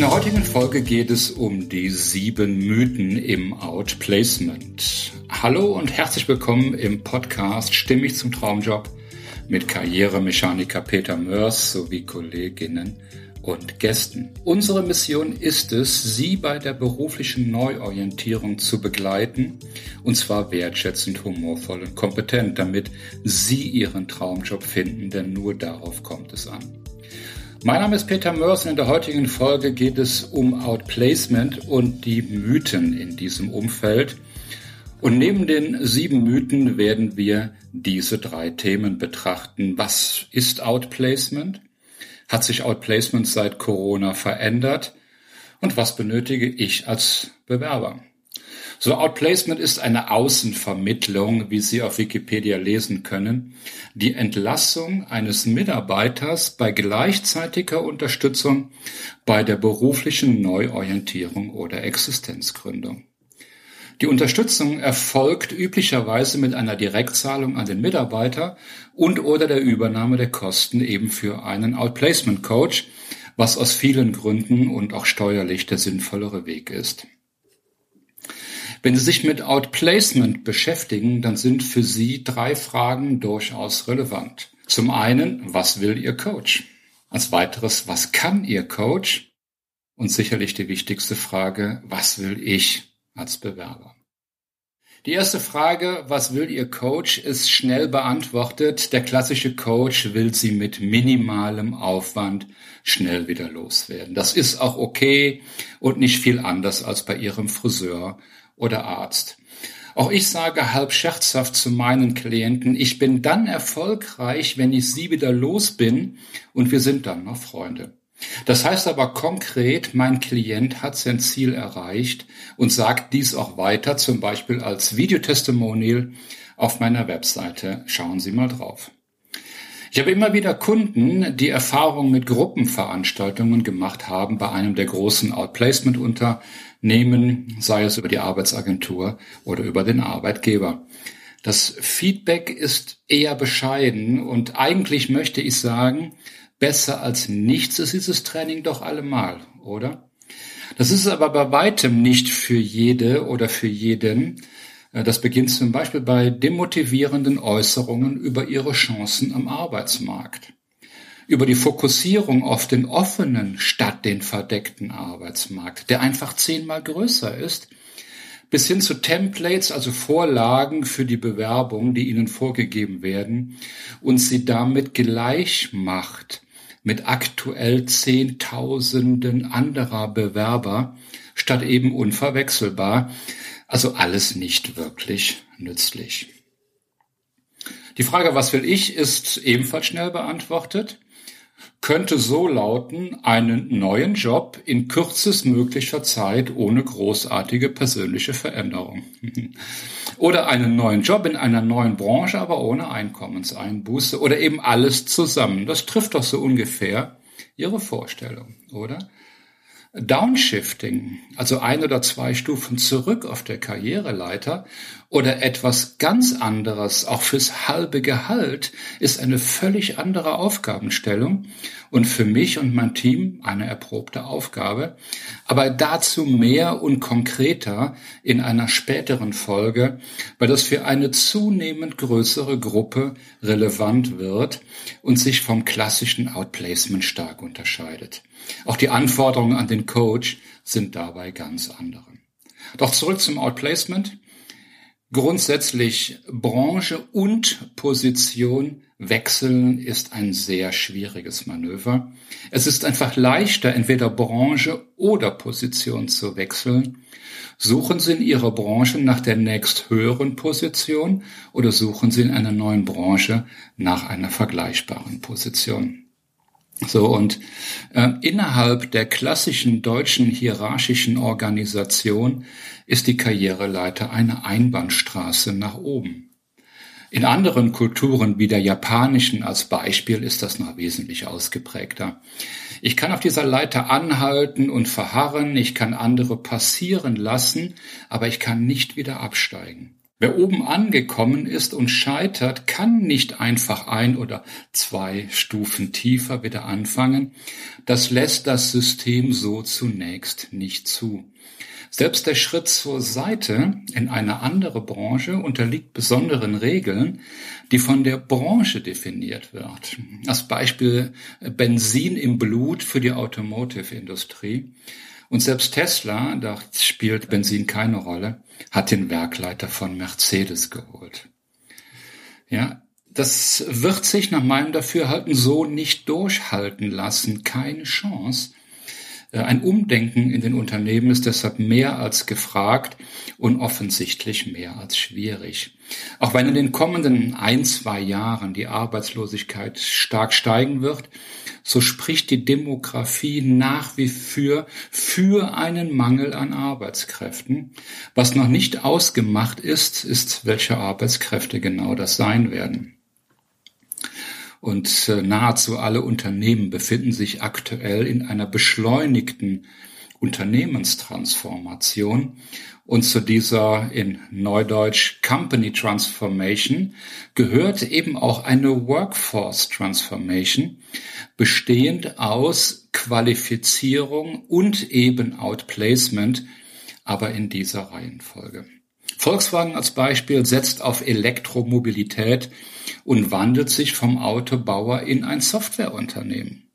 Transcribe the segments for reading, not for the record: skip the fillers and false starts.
In der heutigen Folge geht es um die 7 Mythen im Outplacement. Hallo und herzlich willkommen im Podcast Stimmig zum Traumjob mit Karrieremechaniker Peter Mörs sowie Kolleginnen und Gästen. Unsere Mission ist es, Sie bei der beruflichen Neuorientierung zu begleiten, und zwar wertschätzend, humorvoll und kompetent, damit Sie Ihren Traumjob finden, denn nur darauf kommt es an. Mein Name ist Peter Mörs und in der heutigen Folge geht es um Outplacement und die Mythen in diesem Umfeld. Und neben den 7 Mythen werden wir diese 3 Themen betrachten. Was ist Outplacement? Hat sich Outplacement seit Corona verändert? Und was benötige ich als Bewerber? So, Outplacement ist eine Außenvermittlung, wie Sie auf Wikipedia lesen können. Die Entlassung eines Mitarbeiters bei gleichzeitiger Unterstützung bei der beruflichen Neuorientierung oder Existenzgründung. Die Unterstützung erfolgt üblicherweise mit einer Direktzahlung an den Mitarbeiter und oder der Übernahme der Kosten eben für einen Outplacement-Coach, was aus vielen Gründen und auch steuerlich der sinnvollere Weg ist. Wenn Sie sich mit Outplacement beschäftigen, dann sind für Sie 3 Fragen durchaus relevant. Zum einen, was will Ihr Coach? Als weiteres, was kann Ihr Coach? Und sicherlich die wichtigste Frage, was will ich als Bewerber? Die erste Frage, was will Ihr Coach, ist schnell beantwortet. Der klassische Coach will Sie mit minimalem Aufwand schnell wieder loswerden. Das ist auch okay und nicht viel anders als bei Ihrem Friseur oder Arzt. Auch ich sage halb scherzhaft zu meinen Klienten, ich bin dann erfolgreich, wenn ich sie wieder los bin und wir sind dann noch Freunde. Das heißt aber konkret, mein Klient hat sein Ziel erreicht und sagt dies auch weiter, zum Beispiel als Videotestimonial auf meiner Webseite. Schauen Sie mal drauf. Ich habe immer wieder Kunden, die Erfahrungen mit Gruppenveranstaltungen gemacht haben bei einem der großen Outplacement-Unternehmen, sei es über die Arbeitsagentur oder über den Arbeitgeber. Das Feedback ist eher bescheiden und eigentlich möchte ich sagen, besser als nichts ist dieses Training doch allemal, oder? Das ist aber bei weitem nicht für jede oder für jeden. Das beginnt zum Beispiel bei demotivierenden Äußerungen über ihre Chancen am Arbeitsmarkt, über die Fokussierung auf den offenen statt den verdeckten Arbeitsmarkt, der einfach 10-mal größer ist, bis hin zu Templates, also Vorlagen für die Bewerbung, die ihnen vorgegeben werden und sie damit gleich macht mit aktuell Zehntausenden anderer Bewerber, statt eben unverwechselbar. Also alles nicht wirklich nützlich. Die Frage, was will ich, ist ebenfalls schnell beantwortet. Könnte so lauten, einen neuen Job in kürzestmöglicher Zeit ohne großartige persönliche Veränderung. Oder einen neuen Job in einer neuen Branche, aber ohne Einkommenseinbuße. Oder eben alles zusammen. Das trifft doch so ungefähr Ihre Vorstellung, oder? Downshifting, also 1 oder 2 Stufen zurück auf der Karriereleiter oder etwas ganz anderes, auch fürs halbe Gehalt, ist eine völlig andere Aufgabenstellung und für mich und mein Team eine erprobte Aufgabe, aber dazu mehr und konkreter in einer späteren Folge, weil das für eine zunehmend größere Gruppe relevant wird und sich vom klassischen Outplacement stark unterscheidet. Auch die Anforderungen an den Coach sind dabei ganz andere. Doch zurück zum Outplacement. Grundsätzlich Branche und Position wechseln ist ein sehr schwieriges Manöver. Es ist einfach leichter, entweder Branche oder Position zu wechseln. Suchen Sie in Ihrer Branche nach der nächsthöheren Position oder suchen Sie in einer neuen Branche nach einer vergleichbaren Position. So, und innerhalb der klassischen deutschen hierarchischen Organisation ist die Karriereleiter eine Einbahnstraße nach oben. In anderen Kulturen wie der japanischen als Beispiel ist das noch wesentlich ausgeprägter. Ich kann auf dieser Leiter anhalten und verharren, ich kann andere passieren lassen, aber ich kann nicht wieder absteigen. Wer oben angekommen ist und scheitert, kann nicht einfach ein oder zwei Stufen tiefer wieder anfangen. Das lässt das System so zunächst nicht zu. Selbst der Schritt zur Seite in eine andere Branche unterliegt besonderen Regeln, die von der Branche definiert wird. Als Beispiel Benzin im Blut für die Automotive-Industrie. Und selbst Tesla, da spielt Benzin keine Rolle, hat den Werkleiter von Mercedes geholt. Ja, das wird sich nach meinem Dafürhalten so nicht durchhalten lassen. Keine Chance. Ein Umdenken in den Unternehmen ist deshalb mehr als gefragt und offensichtlich mehr als schwierig. Auch wenn in den kommenden 1-2 Jahren die Arbeitslosigkeit stark steigen wird, so spricht die Demografie nach wie vor für einen Mangel an Arbeitskräften. Was noch nicht ausgemacht ist, ist, welche Arbeitskräfte genau das sein werden. Und nahezu alle Unternehmen befinden sich aktuell in einer beschleunigten Unternehmenstransformation und zu dieser in Neudeutsch Company Transformation gehört eben auch eine Workforce Transformation, bestehend aus Qualifizierung und eben Outplacement, aber in dieser Reihenfolge. Volkswagen als Beispiel setzt auf Elektromobilität und wandelt sich vom Autobauer in ein Softwareunternehmen.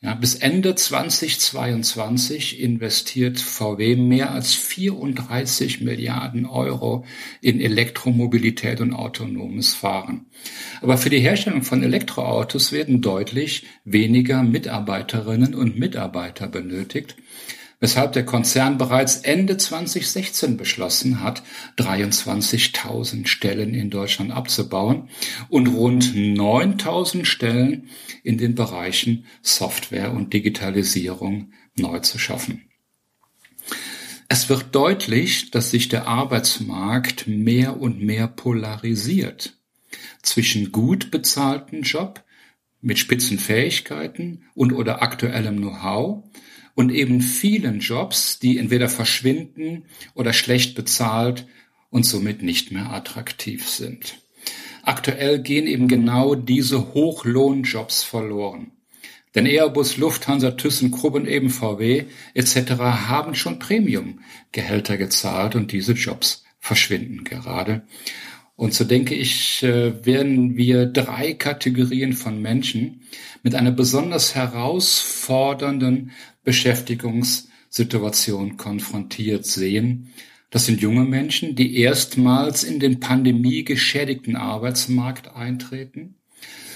Ja, bis Ende 2022 investiert VW mehr als 34 Milliarden Euro in Elektromobilität und autonomes Fahren. Aber für die Herstellung von Elektroautos werden deutlich weniger Mitarbeiterinnen und Mitarbeiter benötigt, weshalb der Konzern bereits Ende 2016 beschlossen hat, 23.000 Stellen in Deutschland abzubauen und rund 9.000 Stellen in den Bereichen Software und Digitalisierung neu zu schaffen. Es wird deutlich, dass sich der Arbeitsmarkt mehr und mehr polarisiert zwischen gut bezahlten Job mit spitzen Fähigkeiten und oder aktuellem Know-how und eben vielen Jobs, die entweder verschwinden oder schlecht bezahlt und somit nicht mehr attraktiv sind. Aktuell gehen eben genau diese Hochlohnjobs verloren. Denn Airbus, Lufthansa, Thyssenkrupp und eben VW etc. haben schon Premium-Gehälter gezahlt und diese Jobs verschwinden gerade. Und so denke ich, werden wir 3 Kategorien von Menschen mit einer besonders herausfordernden Beschäftigungssituation konfrontiert sehen. Das sind junge Menschen, die erstmals in den pandemiegeschädigten Arbeitsmarkt eintreten.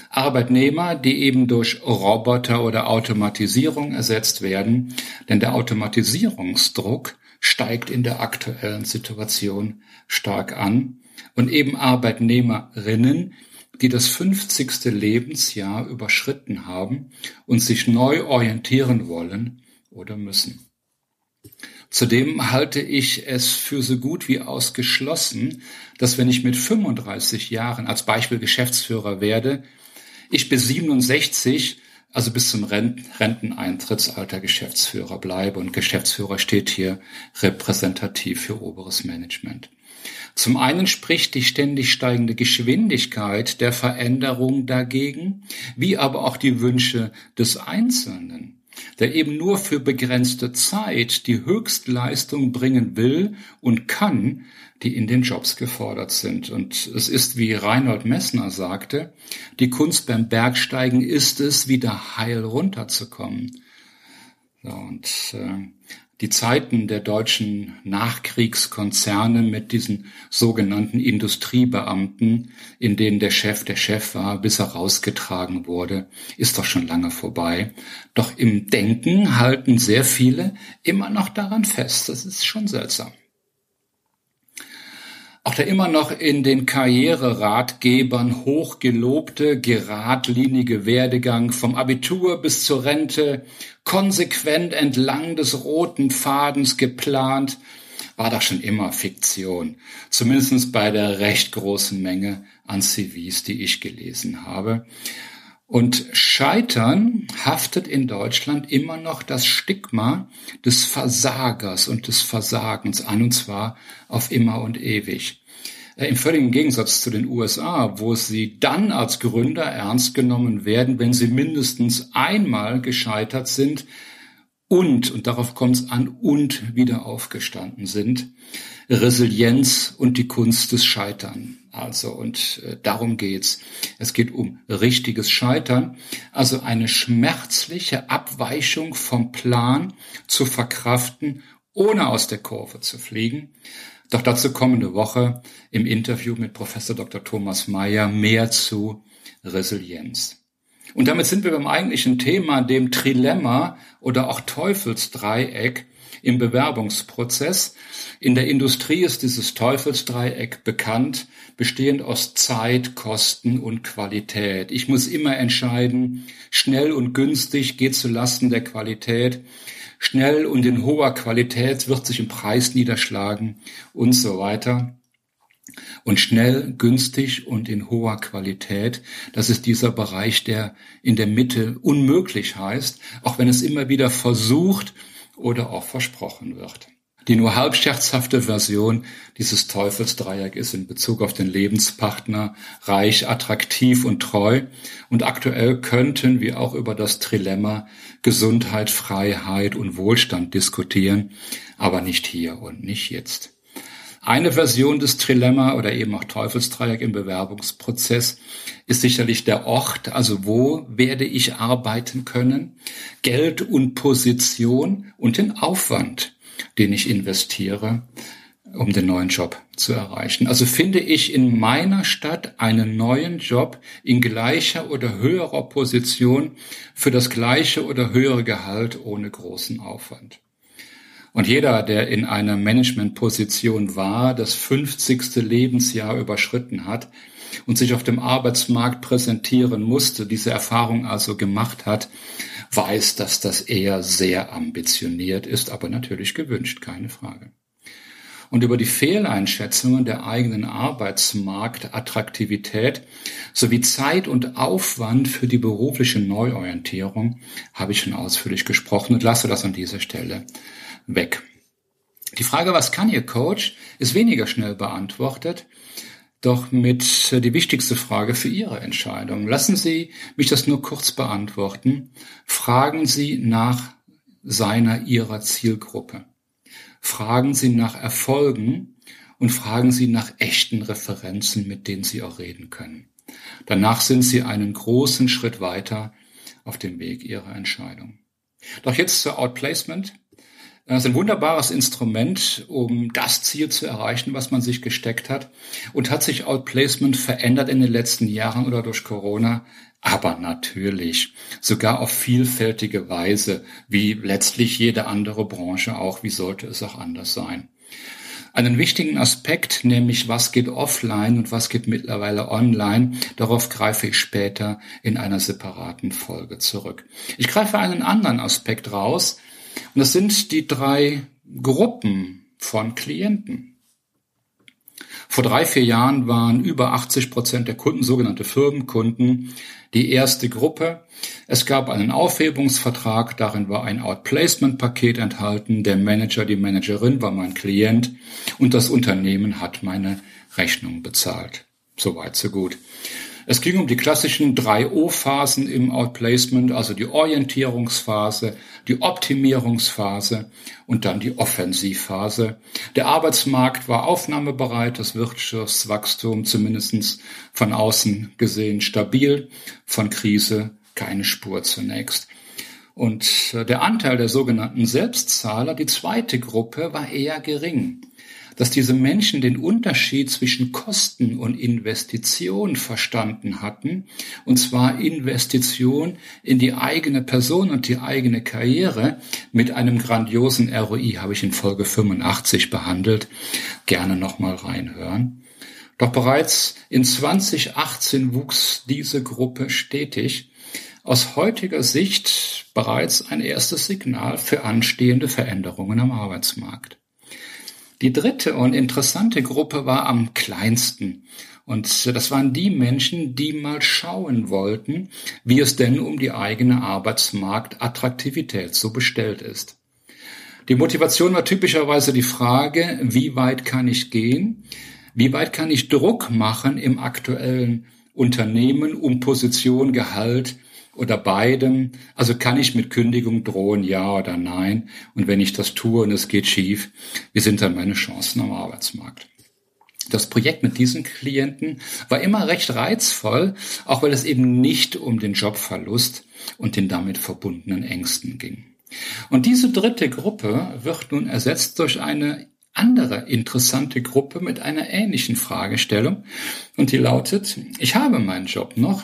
Arbeitnehmer, die eben durch Roboter oder Automatisierung ersetzt werden, denn der Automatisierungsdruck steigt in der aktuellen Situation stark an. Und eben Arbeitnehmerinnen, die das 50. Lebensjahr überschritten haben und sich neu orientieren wollen oder müssen. Zudem halte ich es für so gut wie ausgeschlossen, dass wenn ich mit 35 Jahren als Beispiel Geschäftsführer werde, ich bis 67, also bis zum Renteneintrittsalter Geschäftsführer bleibe. Und Geschäftsführer steht hier repräsentativ für oberes Management. Zum einen spricht die ständig steigende Geschwindigkeit der Veränderung dagegen, wie aber auch die Wünsche des Einzelnen, der eben nur für begrenzte Zeit die Höchstleistung bringen will und kann, die in den Jobs gefordert sind. Und es ist, wie Reinhold Messner sagte, die Kunst beim Bergsteigen ist es, wieder heil runterzukommen. So, und die Zeiten der deutschen Nachkriegskonzerne mit diesen sogenannten Industriebeamten, in denen der Chef war, bis er rausgetragen wurde, ist doch schon lange vorbei. Doch im Denken halten sehr viele immer noch daran fest. Das ist schon seltsam. Auch der immer noch in den Karriereratgebern hochgelobte, geradlinige Werdegang vom Abitur bis zur Rente, konsequent entlang des roten Fadens geplant, war das schon immer Fiktion. Zumindest bei der recht großen Menge an CVs, die ich gelesen habe. Und Scheitern haftet in Deutschland immer noch das Stigma des Versagers und des Versagens an, und zwar auf immer und ewig. im völligen Gegensatz zu den USA, wo sie dann als Gründer ernst genommen werden, wenn sie mindestens einmal gescheitert sind und darauf kommt es an, und wieder aufgestanden sind. Resilienz und die Kunst des Scheitern. Also, und darum geht's. Es geht um richtiges Scheitern. Also eine schmerzliche Abweichung vom Plan zu verkraften, ohne aus der Kurve zu fliegen. Doch dazu kommende Woche im Interview mit Professor Dr. Thomas Mayer mehr zu Resilienz. Und damit sind wir beim eigentlichen Thema, dem Trilemma oder auch Teufelsdreieck im Bewerbungsprozess. In der Industrie ist dieses Teufelsdreieck bekannt, bestehend aus Zeit, Kosten und Qualität. Ich muss immer entscheiden, schnell und günstig geht zu Lasten der Qualität. Schnell und in hoher Qualität wird sich im Preis niederschlagen und so weiter. Und schnell, günstig und in hoher Qualität, das ist dieser Bereich, der in der Mitte unmöglich heißt, auch wenn es immer wieder versucht oder auch versprochen wird. Die nur halb scherzhafte Version dieses Teufelsdreieck ist in Bezug auf den Lebenspartner reich, attraktiv und treu. Und aktuell könnten wir auch über das Trilemma Gesundheit, Freiheit und Wohlstand diskutieren, aber nicht hier und nicht jetzt. Eine Version des Trilemma oder eben auch Teufelsdreieck im Bewerbungsprozess ist sicherlich der Ort, also wo werde ich arbeiten können, Geld und Position und den Aufwand, den ich investiere, um den neuen Job zu erreichen. Also finde ich in meiner Stadt einen neuen Job in gleicher oder höherer Position für das gleiche oder höhere Gehalt ohne großen Aufwand. Und jeder, der in einer Managementposition war, das 50. Lebensjahr überschritten hat und sich auf dem Arbeitsmarkt präsentieren musste, diese Erfahrung also gemacht hat, weiß, dass das eher sehr ambitioniert ist, aber natürlich gewünscht, keine Frage. Und über die Fehleinschätzungen der eigenen Arbeitsmarktattraktivität sowie Zeit und Aufwand für die berufliche Neuorientierung habe ich schon ausführlich gesprochen und lasse das an dieser Stelle weg. Die Frage, was kann Ihr Coach, ist weniger schnell beantwortet, doch mit die wichtigste Frage für Ihre Entscheidung. Lassen Sie mich das nur kurz beantworten. Fragen Sie nach Ihrer Zielgruppe. Fragen Sie nach Erfolgen und fragen Sie nach echten Referenzen, mit denen Sie auch reden können. Danach sind Sie einen großen Schritt weiter auf dem Weg Ihrer Entscheidung. Doch jetzt zur Outplacement. Das ist ein wunderbares Instrument, um das Ziel zu erreichen, was man sich gesteckt hat. Und hat sich Outplacement verändert in den letzten Jahren oder durch Corona? Aber natürlich, sogar auf vielfältige Weise, wie letztlich jede andere Branche auch. Wie sollte es auch anders sein? Einen wichtigen Aspekt, nämlich was geht offline und was geht mittlerweile online, darauf greife ich später in einer separaten Folge zurück. Ich greife einen anderen Aspekt raus, und das sind die drei Gruppen von Klienten. Vor 3-4 Jahren waren über 80% der Kunden sogenannte Firmenkunden die erste Gruppe. Es gab einen Aufhebungsvertrag, darin war ein Outplacement-Paket enthalten. Der Manager, die Managerin war mein Klient und das Unternehmen hat meine Rechnung bezahlt. So weit, so gut. Es ging um die klassischen 3O-Phasen im Outplacement, also die Orientierungsphase, die Optimierungsphase und dann die Offensivphase. Der Arbeitsmarkt war aufnahmebereit, das Wirtschaftswachstum zumindest von außen gesehen stabil, von Krise keine Spur zunächst. Und der Anteil der sogenannten Selbstzahler, die zweite Gruppe, war eher gering. Dass diese Menschen den Unterschied zwischen Kosten und Investition verstanden hatten, und zwar Investition in die eigene Person und die eigene Karriere mit einem grandiosen ROI, habe ich in Folge 85 behandelt. Gerne nochmal reinhören. Doch bereits in 2018 wuchs diese Gruppe stetig. Aus heutiger Sicht bereits ein erstes Signal für anstehende Veränderungen am Arbeitsmarkt. Die dritte und interessante Gruppe war am kleinsten. Und das waren die Menschen, die mal schauen wollten, wie es denn um die eigene Arbeitsmarktattraktivität so bestellt ist. Die Motivation war typischerweise die Frage, wie weit kann ich gehen? Wie weit kann ich Druck machen im aktuellen Unternehmen um Position, Gehalt oder beidem? Also kann ich mit Kündigung drohen, ja oder nein? Und wenn ich das tue und es geht schief, wie sind dann meine Chancen am Arbeitsmarkt? Das Projekt mit diesen Klienten war immer recht reizvoll, auch weil es eben nicht um den Jobverlust und den damit verbundenen Ängsten ging. Und diese dritte Gruppe wird nun ersetzt durch eine andere interessante Gruppe mit einer ähnlichen Fragestellung. Und die lautet: Ich habe meinen Job noch,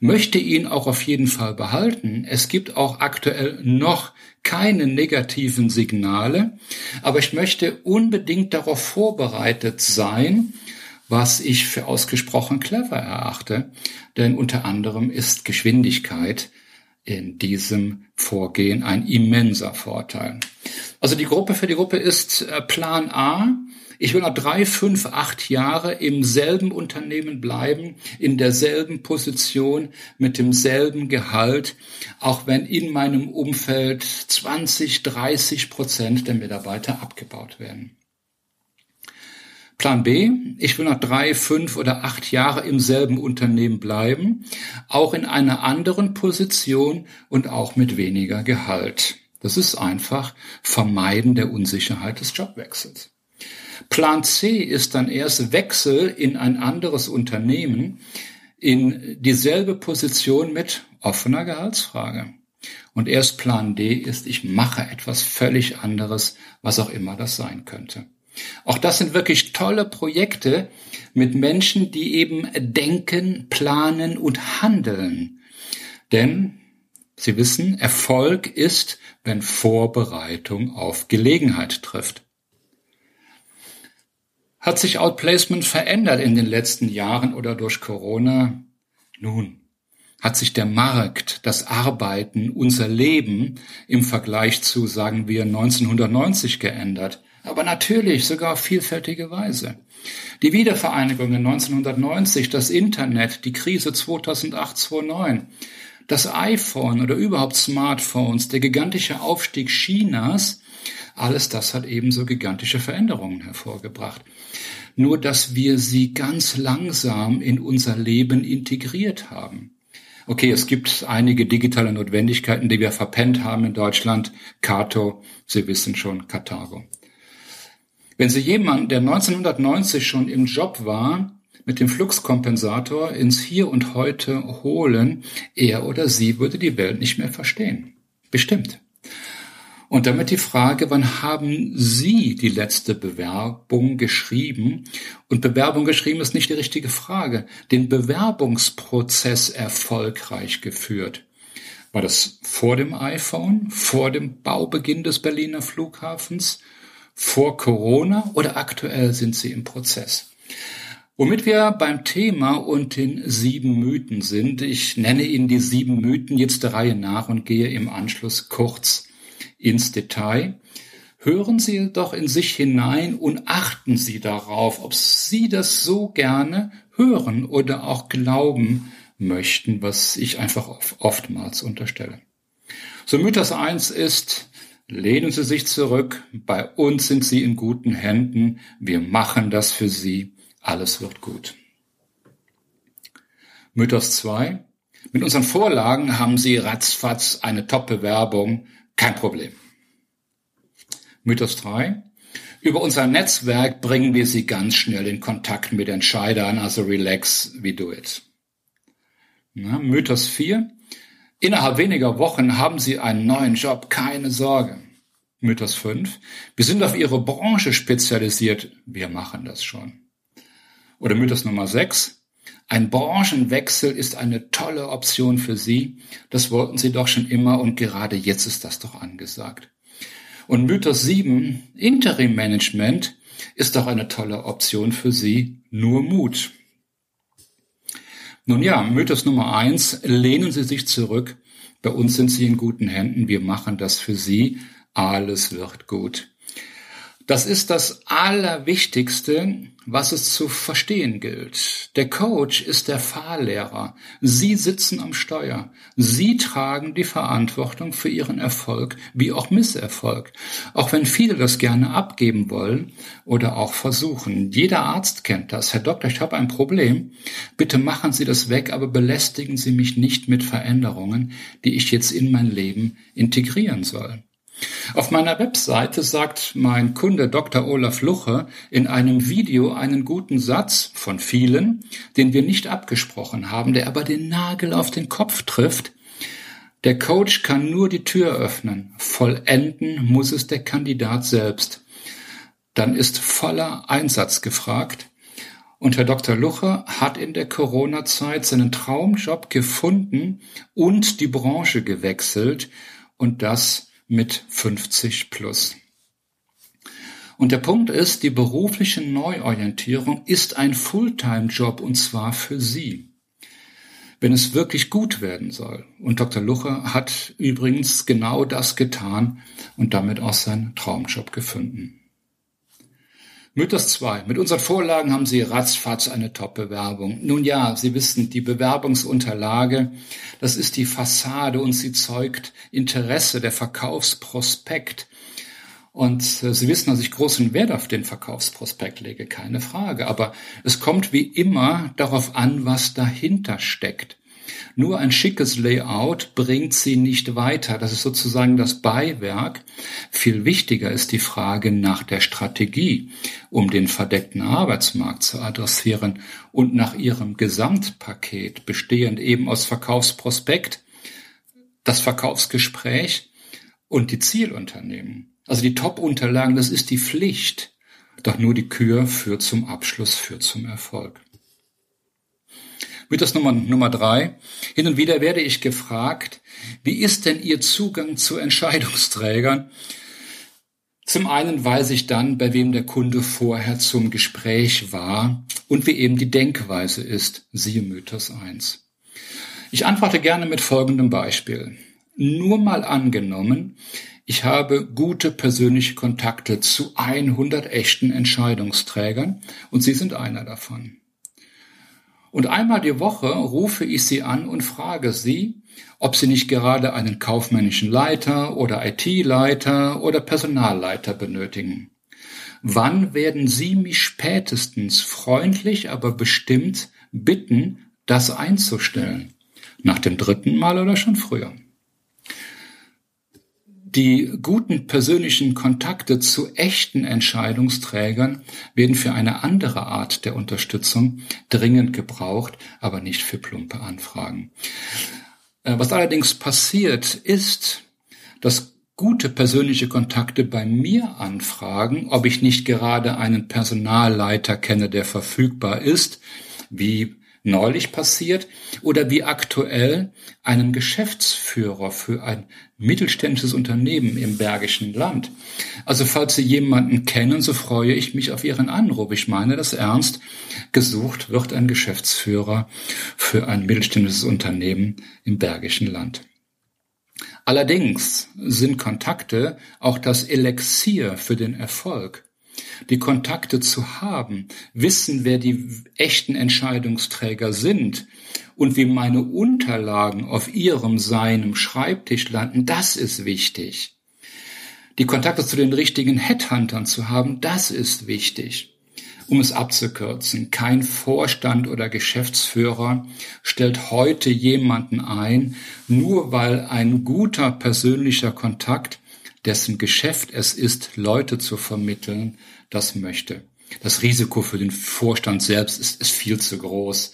möchte ihn auch auf jeden Fall behalten. Es gibt auch aktuell noch keine negativen Signale, aber ich möchte unbedingt darauf vorbereitet sein, was ich für ausgesprochen clever erachte. Denn unter anderem ist Geschwindigkeit in diesem Vorgehen ein immenser Vorteil. Also die Gruppe für die Gruppe ist Plan A. Ich will noch 3, 5, 8 Jahre im selben Unternehmen bleiben, in derselben Position, mit demselben Gehalt, auch wenn in meinem Umfeld 20-30% der Mitarbeiter abgebaut werden. Plan B, ich will noch 3, 5 oder 8 Jahre im selben Unternehmen bleiben, auch in einer anderen Position und auch mit weniger Gehalt. Das ist einfach Vermeiden der Unsicherheit des Jobwechsels. Plan C ist dann erst Wechsel in ein anderes Unternehmen, in dieselbe Position mit offener Gehaltsfrage. Und erst Plan D ist, ich mache etwas völlig anderes, was auch immer das sein könnte. Auch das sind wirklich tolle Projekte mit Menschen, die eben denken, planen und handeln. Denn Sie wissen, Erfolg ist, wenn Vorbereitung auf Gelegenheit trifft. Hat sich Outplacement verändert in den letzten Jahren oder durch Corona? Nun, hat sich der Markt, das Arbeiten, unser Leben im Vergleich zu, sagen wir, 1990 geändert? Aber natürlich, sogar auf vielfältige Weise. Die Wiedervereinigung in 1990, das Internet, die Krise 2008, 2009, das iPhone oder überhaupt Smartphones, der gigantische Aufstieg Chinas, alles das hat ebenso gigantische Veränderungen hervorgebracht. Nur, dass wir sie ganz langsam in unser Leben integriert haben. Okay, es gibt einige digitale Notwendigkeiten, die wir verpennt haben in Deutschland. Kato, Sie wissen schon, Karthago. Wenn Sie jemanden, der 1990 schon im Job war, mit dem Fluxkompensator ins Hier und Heute holen, er oder sie würde die Welt nicht mehr verstehen. Bestimmt. Und damit die Frage, wann haben Sie die letzte Bewerbung geschrieben? Und Bewerbung geschrieben ist nicht die richtige Frage. Den Bewerbungsprozess erfolgreich geführt. War das vor dem iPhone, vor dem Baubeginn des Berliner Flughafens? Vor Corona oder aktuell sind sie im Prozess? Womit wir beim Thema und den 7 Mythen sind. Ich nenne Ihnen die 7 Mythen jetzt der Reihe nach und gehe im Anschluss kurz ins Detail. Hören Sie doch in sich hinein und achten Sie darauf, ob Sie das so gerne hören oder auch glauben möchten, was ich einfach oftmals unterstelle. So, Mythos 1 ist: Lehnen Sie sich zurück, bei uns sind Sie in guten Händen, wir machen das für Sie, alles wird gut. Mythos 2, mit unseren Vorlagen haben Sie ratzfatz eine Top-Bewerbung, kein Problem. Mythos 3, über unser Netzwerk bringen wir Sie ganz schnell in Kontakt mit Entscheidern, also relax, we do it. Na, Mythos 4, innerhalb weniger Wochen haben Sie einen neuen Job, keine Sorge. Mythos 5, wir sind auf Ihre Branche spezialisiert, wir machen das schon. Oder Mythos Nummer 6, ein Branchenwechsel ist eine tolle Option für Sie, das wollten Sie doch schon immer und gerade jetzt ist das doch angesagt. Und Mythos 7, Interim Management ist doch eine tolle Option für Sie, nur Mut. Nun ja, Mythos Nummer 1, lehnen Sie sich zurück, bei uns sind Sie in guten Händen, wir machen das für Sie, alles wird gut. Das ist das Allerwichtigste, was es zu verstehen gilt. Der Coach ist der Fahrlehrer. Sie sitzen am Steuer. Sie tragen die Verantwortung für Ihren Erfolg wie auch Misserfolg. Auch wenn viele das gerne abgeben wollen oder auch versuchen. Jeder Arzt kennt das. Herr Doktor, ich habe ein Problem. Bitte machen Sie das weg, aber belästigen Sie mich nicht mit Veränderungen, die ich jetzt in mein Leben integrieren soll. Auf meiner Webseite sagt mein Kunde Dr. Olaf Luche in einem Video einen guten Satz von vielen, den wir nicht abgesprochen haben, der aber den Nagel auf den Kopf trifft. Der Coach kann nur die Tür öffnen, vollenden muss es der Kandidat selbst. Dann ist voller Einsatz gefragt. Und Herr Dr. Luche hat in der Corona-Zeit seinen Traumjob gefunden und die Branche gewechselt und das mit 50 plus. Und der Punkt ist, die berufliche Neuorientierung ist ein Fulltime-Job und zwar für Sie, wenn es wirklich gut werden soll. Und Dr. Luche hat übrigens genau das getan und damit auch seinen Traumjob gefunden. Mythos 2. Mit unseren Vorlagen haben Sie ratzfatz eine Top-Bewerbung. Nun ja, Sie wissen, die Bewerbungsunterlage, das ist die Fassade und sie zeugt Interesse, der Verkaufsprospekt. Und Sie wissen, dass ich großen Wert auf den Verkaufsprospekt lege, keine Frage. Aber es kommt wie immer darauf an, was dahinter steckt. Nur ein schickes Layout bringt Sie nicht weiter. Das ist sozusagen das Beiwerk. Viel wichtiger ist die Frage nach der Strategie, um den verdeckten Arbeitsmarkt zu adressieren und nach Ihrem Gesamtpaket, bestehend eben aus Verkaufsprospekt, das Verkaufsgespräch und die Zielunternehmen. Also die Top-Unterlagen, das ist die Pflicht. Doch nur die Kür führt zum Abschluss, führt zum Erfolg. Mythos Nummer 3. Hin und wieder werde ich gefragt, wie ist denn Ihr Zugang zu Entscheidungsträgern? Zum einen weiß ich dann, bei wem der Kunde vorher zum Gespräch war und wie eben die Denkweise ist, siehe Mythos 1. Ich antworte gerne mit folgendem Beispiel. Nur mal angenommen, ich habe gute persönliche Kontakte zu 100 echten Entscheidungsträgern und Sie sind einer davon. Und einmal die Woche rufe ich Sie an und frage Sie, ob Sie nicht gerade einen kaufmännischen Leiter oder IT-Leiter oder Personalleiter benötigen. Wann werden Sie mich spätestens freundlich, aber bestimmt bitten, das einzustellen? Nach dem 3. Mal oder schon früher? Die guten persönlichen Kontakte zu echten Entscheidungsträgern werden für eine andere Art der Unterstützung dringend gebraucht, aber nicht für plumpe Anfragen. Was allerdings passiert, ist, dass gute persönliche Kontakte bei mir anfragen, ob ich nicht gerade einen Personalleiter kenne, der verfügbar ist, wie neulich passiert oder wie aktuell einen Geschäftsführer für ein mittelständisches Unternehmen im Bergischen Land. Also falls Sie jemanden kennen, so freue ich mich auf Ihren Anruf. Ich meine das ernst. Gesucht wird ein Geschäftsführer für ein mittelständisches Unternehmen im Bergischen Land. Allerdings sind Kontakte auch das Elixier für den Erfolg. Die Kontakte zu haben, wissen, wer die echten Entscheidungsträger sind und wie meine Unterlagen auf seinem Schreibtisch landen, das ist wichtig. Die Kontakte zu den richtigen Headhuntern zu haben, das ist wichtig. Um es abzukürzen, kein Vorstand oder Geschäftsführer stellt heute jemanden ein, nur weil ein guter persönlicher Kontakt, dessen Geschäft es ist, Leute zu vermitteln, das möchte. Das Risiko für den Vorstand selbst ist viel zu groß.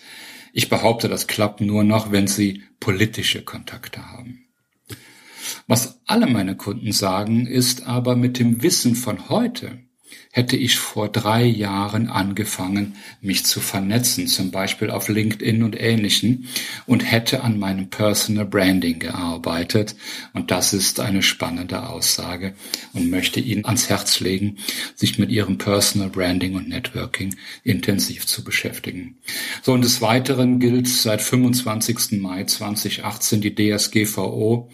Ich behaupte, das klappt nur noch, wenn Sie politische Kontakte haben. Was alle meine Kunden sagen, ist aber, mit dem Wissen von heute hätte ich vor 3 Jahren angefangen, mich zu vernetzen, zum Beispiel auf LinkedIn und Ähnlichem, und hätte an meinem Personal Branding gearbeitet. Und das ist eine spannende Aussage und möchte Ihnen ans Herz legen, sich mit Ihrem Personal Branding und Networking intensiv zu beschäftigen. So, und des Weiteren gilt seit 25. Mai 2018 die DSGVO.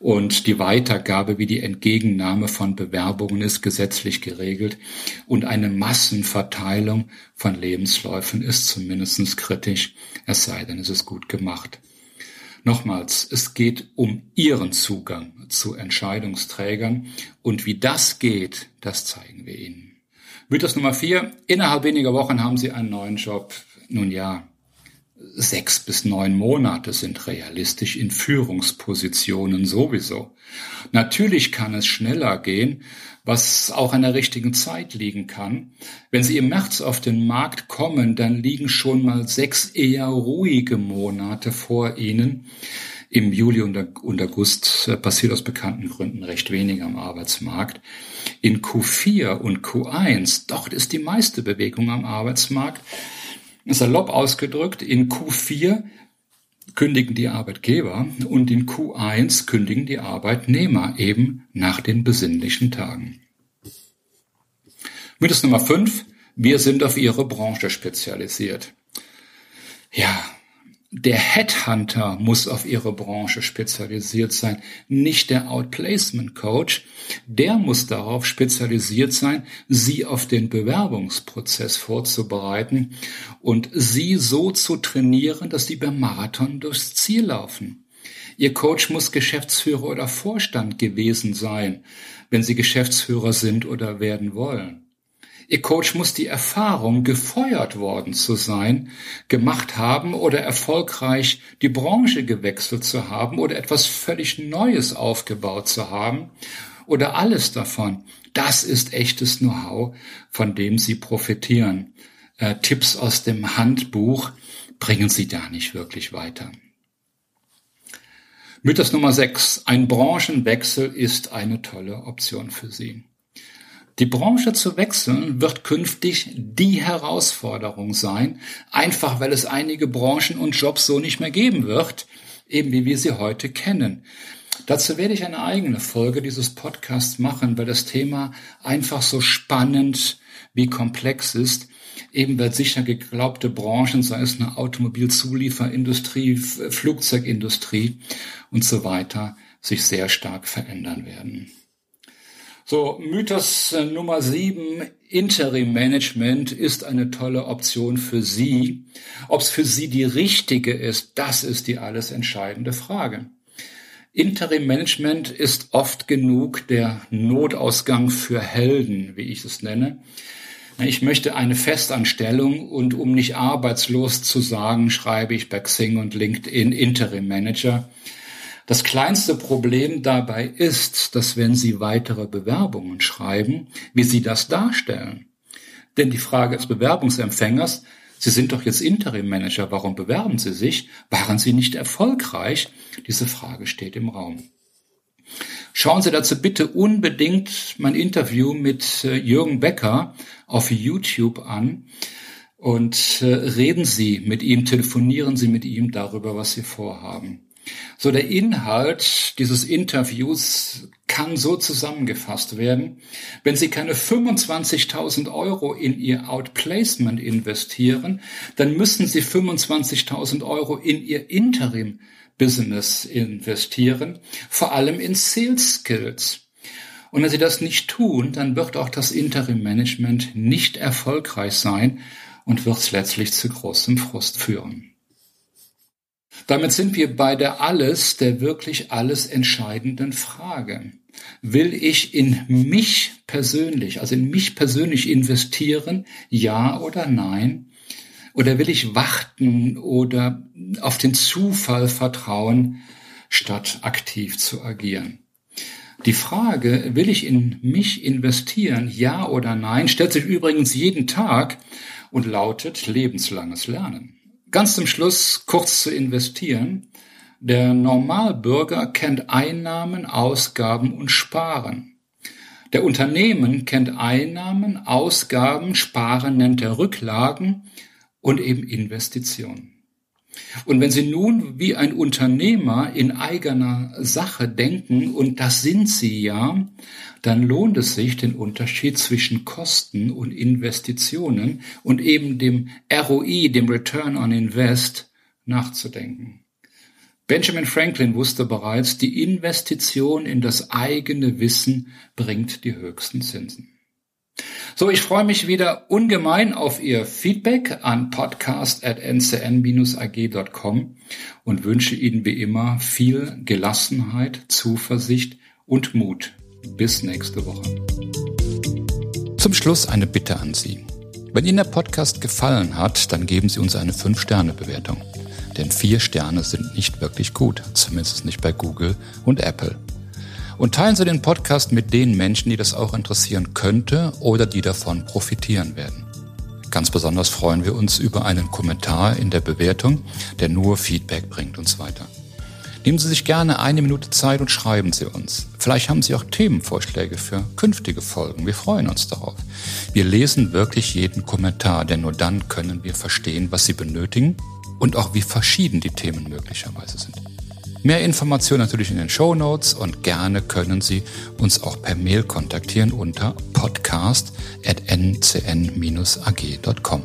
und die Weitergabe wie die Entgegennahme von Bewerbungen ist gesetzlich geregelt und eine Massenverteilung von Lebensläufen ist zumindest kritisch, es sei denn, es ist gut gemacht. Nochmals, es geht um Ihren Zugang zu Entscheidungsträgern und wie das geht, das zeigen wir Ihnen. Mythos Nummer 4, innerhalb weniger Wochen haben Sie einen neuen Job. Nun ja, 6 bis 9 Monate sind realistisch in Führungspositionen sowieso. Natürlich kann es schneller gehen, was auch an der richtigen Zeit liegen kann. Wenn Sie im März auf den Markt kommen, dann liegen schon mal 6 eher ruhige Monate vor Ihnen. Im Juli und August passiert aus bekannten Gründen recht wenig am Arbeitsmarkt. In Q4 und Q1, dort ist die meiste Bewegung am Arbeitsmarkt. Salopp ausgedrückt, in Q4 kündigen die Arbeitgeber und in Q1 kündigen die Arbeitnehmer eben nach den besinnlichen Tagen. Mythos Nummer 5, wir sind auf Ihre Branche spezialisiert. Ja, der Headhunter muss auf Ihre Branche spezialisiert sein, nicht der Outplacement-Coach. Der muss darauf spezialisiert sein, Sie auf den Bewerbungsprozess vorzubereiten und Sie so zu trainieren, dass Sie beim Marathon durchs Ziel laufen. Ihr Coach muss Geschäftsführer oder Vorstand gewesen sein, wenn Sie Geschäftsführer sind oder werden wollen. Ihr Coach muss die Erfahrung, gefeuert worden zu sein, gemacht haben oder erfolgreich die Branche gewechselt zu haben oder etwas völlig Neues aufgebaut zu haben oder alles davon. Das ist echtes Know-how, von dem Sie profitieren. Tipps aus dem Handbuch bringen Sie da nicht wirklich weiter. Mythos Nummer 6. Ein Branchenwechsel ist eine tolle Option für Sie. Die Branche zu wechseln wird künftig die Herausforderung sein, einfach weil es einige Branchen und Jobs so nicht mehr geben wird, eben wie wir sie heute kennen. Dazu werde ich eine eigene Folge dieses Podcasts machen, weil das Thema einfach so spannend wie komplex ist, eben weil sicher geglaubte Branchen, sei es eine Automobilzulieferindustrie, Flugzeugindustrie und so weiter, sich sehr stark verändern werden. So, Mythos Nummer 7, Interim Management ist eine tolle Option für Sie. Ob es für Sie die richtige ist, das ist die alles entscheidende Frage. Interim Management ist oft genug der Notausgang für Helden, wie ich es nenne. Ich möchte eine Festanstellung und um nicht arbeitslos zu sagen, schreibe ich bei Xing und LinkedIn Interim Manager. Das kleinste Problem dabei ist, dass wenn Sie weitere Bewerbungen schreiben, wie Sie das darstellen. Denn die Frage des Bewerbungsempfängers, Sie sind doch jetzt Interim Manager, warum bewerben Sie sich? Waren Sie nicht erfolgreich? Diese Frage steht im Raum. Schauen Sie dazu bitte unbedingt mein Interview mit Jürgen Becker auf YouTube an. Und reden Sie mit ihm, telefonieren Sie mit ihm darüber, was Sie vorhaben. So, der Inhalt dieses Interviews kann so zusammengefasst werden, wenn Sie keine 25.000 € in Ihr Outplacement investieren, dann müssen Sie 25.000 € in Ihr Interim-Business investieren, vor allem in Sales Skills. Und wenn Sie das nicht tun, dann wird auch das Interim-Management nicht erfolgreich sein und wird es letztlich zu großem Frust führen. Damit sind wir bei der wirklich alles entscheidenden Frage. Will ich in mich persönlich investieren, ja oder nein? Oder will ich warten oder auf den Zufall vertrauen, statt aktiv zu agieren? Die Frage, will ich in mich investieren, ja oder nein, stellt sich übrigens jeden Tag und lautet lebenslanges Lernen. Ganz zum Schluss kurz zu investieren. Der Normalbürger kennt Einnahmen, Ausgaben und Sparen. Der Unternehmen kennt Einnahmen, Ausgaben, Sparen nennt er Rücklagen und eben Investitionen. Und wenn Sie nun wie ein Unternehmer in eigener Sache denken, und das sind Sie ja, dann lohnt es sich, den Unterschied zwischen Kosten und Investitionen und eben dem ROI, dem Return on Invest, nachzudenken. Benjamin Franklin wusste bereits, die Investition in das eigene Wissen bringt die höchsten Zinsen. So, ich freue mich wieder ungemein auf Ihr Feedback an podcast@ncn-ag.com und wünsche Ihnen wie immer viel Gelassenheit, Zuversicht und Mut. Bis nächste Woche. Zum Schluss eine Bitte an Sie. Wenn Ihnen der Podcast gefallen hat, dann geben Sie uns eine 5-Sterne-Bewertung. Denn 4 Sterne sind nicht wirklich gut, zumindest nicht bei Google und Apple. Und teilen Sie den Podcast mit den Menschen, die das auch interessieren könnte oder die davon profitieren werden. Ganz besonders freuen wir uns über einen Kommentar in der Bewertung, denn nur Feedback bringt uns weiter. Nehmen Sie sich gerne 1 Minute Zeit und schreiben Sie uns. Vielleicht haben Sie auch Themenvorschläge für künftige Folgen. Wir freuen uns darauf. Wir lesen wirklich jeden Kommentar, denn nur dann können wir verstehen, was Sie benötigen und auch wie verschieden die Themen möglicherweise sind. Mehr Informationen natürlich in den Shownotes und gerne können Sie uns auch per Mail kontaktieren unter podcast@ncn-ag.com.